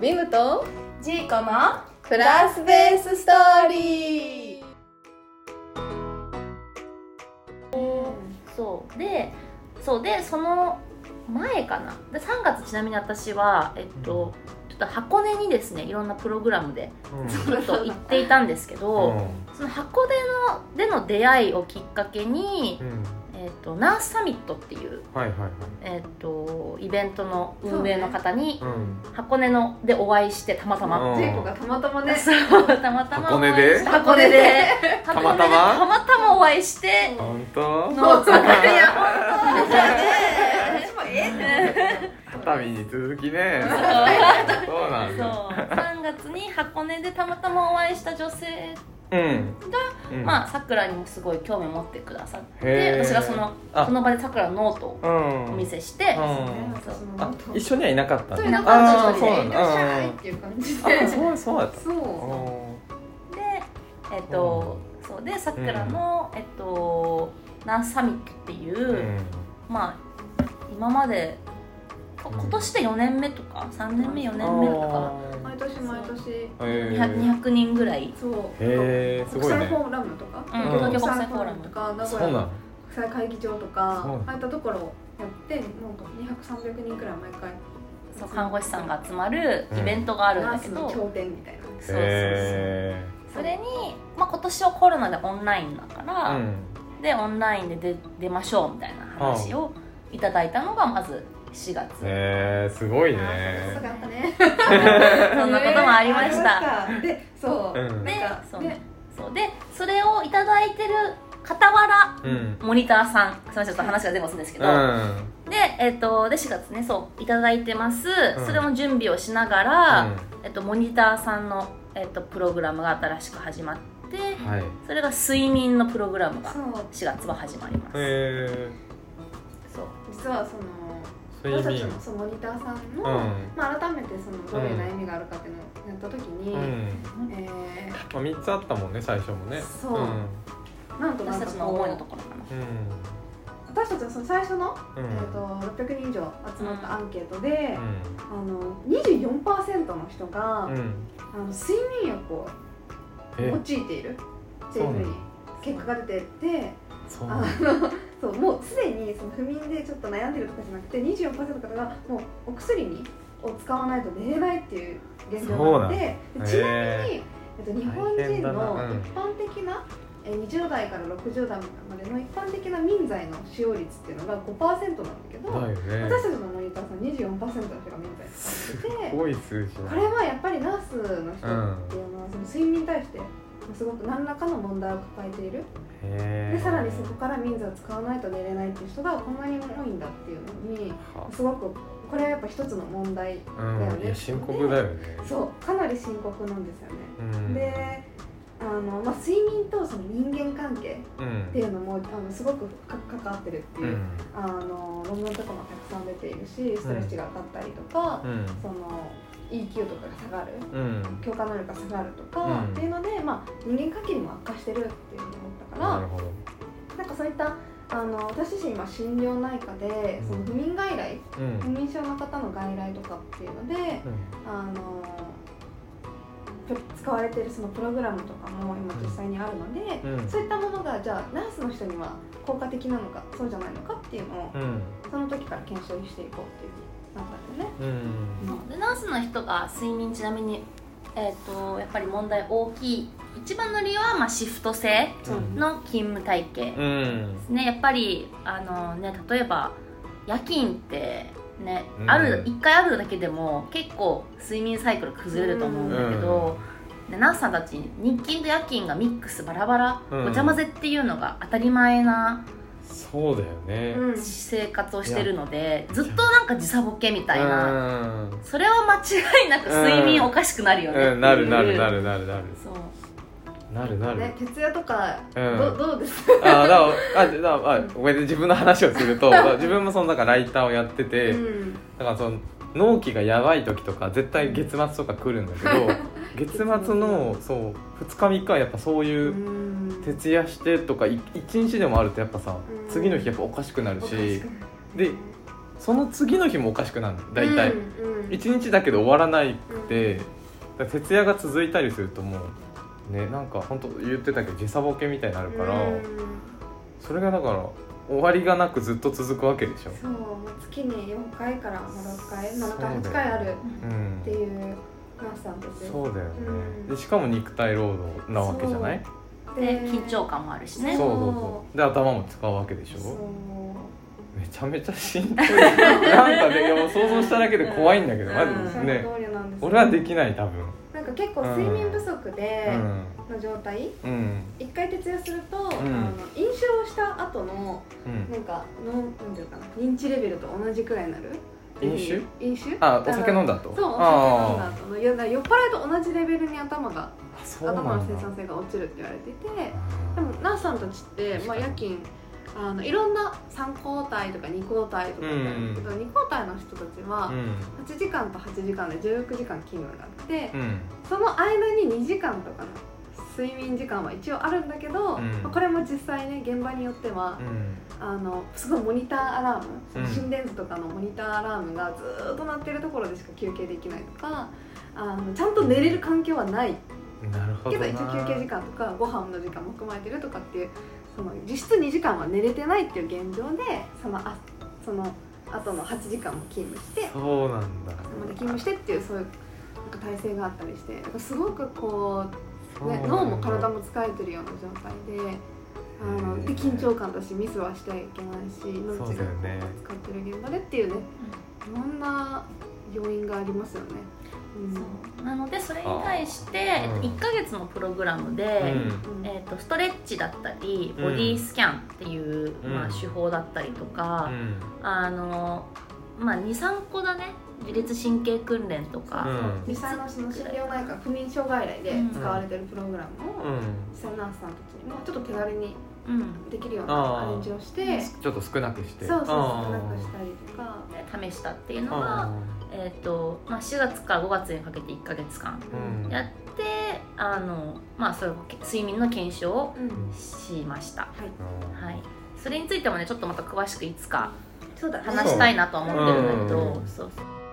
ビムとジーコのクラスベースストーリー、そうでその前かなで3月ちなみに私は、ちょっと箱根にですねいろんなプログラムでずっと行っていたんですけど、その箱根での出会いをきっかけに、ナースサミットっていう、イベントの運営の方に、箱根のでお会いしてたまたま、ジェイコがたまたまね、たまたまお会いして、本当？ノーツがいや本当ね、私も熱海に続きね、そうなんだ。3月に箱根でたまたまお会いした女性。がさくらにもすごい興味を持ってくださって、私がその場でさくらのノートをお見せして、一緒にはいなかったね、いなかった人でいらっしゃいっていう感じで、そうだった。でさくらのナースサミットっていう、まあ今まで今年で4年目とか3年目4年目とか毎年200人ぐらい、そう、国際フォーラムとか東京国際フォーラムとか名古屋国際会議場とかああいったところをやって200、300人くらい毎回そう看護師さんが集まるイベントがあるんだけど、ナースの教典みたいな、そうそれに、まあ、今年はコロナでオンラインだから、でオンラインで出ましょうみたいな話をいただいたのがまず4月。すごいね。そうだったね。そんなこともありました。で、そうでそれをいただいてる傍ら、モニターさん、すみませんちょっと話が出ますんですけど、でで4月ねそういただいてます。それも準備をしながら、モニターさんのプログラムが新しく始まって、それが睡眠のプログラムが4月は始まります。そう実はその。私たちのそのモニターさんの、まあ、改めてそのどういう悩みがあるかっていうのをやった時に、まあ、3つあったもんね最初もね、そう、なんと私たちの思いのところかな、私たちはその最初の、600人以上集まったアンケートで、24% の人が、睡眠薬を用いているっていうふうに結果が出てってもうすでにその不眠でちょっと悩んでるとかじゃなくて 24% の方がもうお薬を使わないと寝れないっていう現状があって、ちなみに、日本人の一般的な、20代から60代までの一般的な眠剤の使用率っていうのが 5% なんだけど、私たちのモニターさん 24% の人が眠剤使ってて、すごい数字だ。これはやっぱりナースの人っていうのは、その睡眠に対してすごく何らかの問題を抱えている。でさらにそこから眠剤を使わないと寝れないっていう人がこんなに多いんだっていうのに、すごくこれはやっぱ一つの問題だよね、いや深刻だよね、そうかなり深刻なんですよね、でまあ、睡眠とその人間関係っていうのも、すごく関わってるっていう、論文とかもたくさん出ているし、ストレス値が上がったりとか、そのEQ とかが下がる、共感能力が下がるとか、っていうので、まあ、人間関係にも悪化してるっていうのを思ったから、なんかそういった私自身は心療内科でその不眠外来、不眠症の方の外来とかっていうので、使われているそのプログラムとかも今実際にあるので、そういったものがじゃあナースの人には効果的なのかそうじゃないのかっていうのを、その時から検証していこうっていうなんかね、でナースの人が睡眠ちなみに、やっぱり問題大きい一番の理由は、まあ、シフト制の勤務体系ですね、やっぱり例えば夜勤ってね、1回あるだけでも結構睡眠サイクル崩れると思うんだけど、ナースさんたち日勤と夜勤がミックスバラバラ、ごちゃ混ぜっていうのが当たり前なそうだよね、生活をしてるので、ずっとなんか時差ボケみたいな、それは間違いなく睡眠おかしくなるよね、なるそうなる、ね、徹夜とか、どうですごめんね、自分の話をすると自分もそのなんかライターをやってて、だからその納期がやばい時とか絶対月末とか来るんだけど月末のそう2日3日はやっぱそういう徹夜してとか1日でもあるとやっぱさ、次の日やっぱおかしくなるしで、その次の日もおかしくなるの大体、うんうん、1日だけで終わらないくて、うん、徹夜が続いたりするともうね、なんか本当言ってたけど時差ボケみたいになるから、うん、それがだから終わりがなくずっと続くわけでしょ。そう、月に4回から6回7回8回あるっていう母さんですよ。そうだよね、うん、でしかも肉体労働なわけじゃない。で緊張感もあるしね。そうそうそう。で頭も使うわけでしょ。そうめちゃめちゃしんどい。なんかね、もう想像しただけで怖いんだけど、まずね、俺はできない多分。なんか結構睡眠不足での状態。一回徹夜すると、飲酒をした後のなんかなんていうかな、認知レベルと同じくらいになる。飲酒？あ、お酒飲んだと。そう、お酒飲んだとの。いや、だから酔っ払いと同じレベルに頭の生産性が落ちるって言われていて、でもナースさんたちって、まあ、夜勤いろんな3交代とか2交代とかってあるんですけど、2交代の人たちは8時間と8時間で16時間勤務があって、その間に2時間とかの睡眠時間は一応あるんだけど、これも実際ね、現場によっては、すごいモニターアラーム、心電図とかのモニターアラームがずーっと鳴ってるところでしか休憩できないとか、ちゃんと寝れる環境はない。なるほどな。けど一応休憩時間とかご飯の時間も含まれてるとかっていう、その実質2時間は寝れてないっていう現状で、その後の8時間も勤務して、そうなんだ、また勤務してっていう、そういうなんか体制があったりして、なんかすごくこう、ね、脳も体も疲れてるような状態で、で緊張感だし、ミスはしてはいけないし、命が使ってる現場でっていうね、いろんな要因がありますよね。そうなので、それに対して1ヶ月のプログラムで、ストレッチだったりボディスキャンっていう、手法だったりとか、2、3個だね、自律神経訓練とか、実際の心療内科不眠症外来で使われてるプログラムを、実際のナースさんたちにもちょっと手軽にできるようなアレンジをして、ちょっと少なくして、そうそう、少なくしたりとか試したっていうのが、4月から5月にかけて1ヶ月間やって、そういう睡眠の検証をしました、はい、それについてもね、ちょっとまた詳しくいつか話したいなとは思ってるんだけど、そうそう。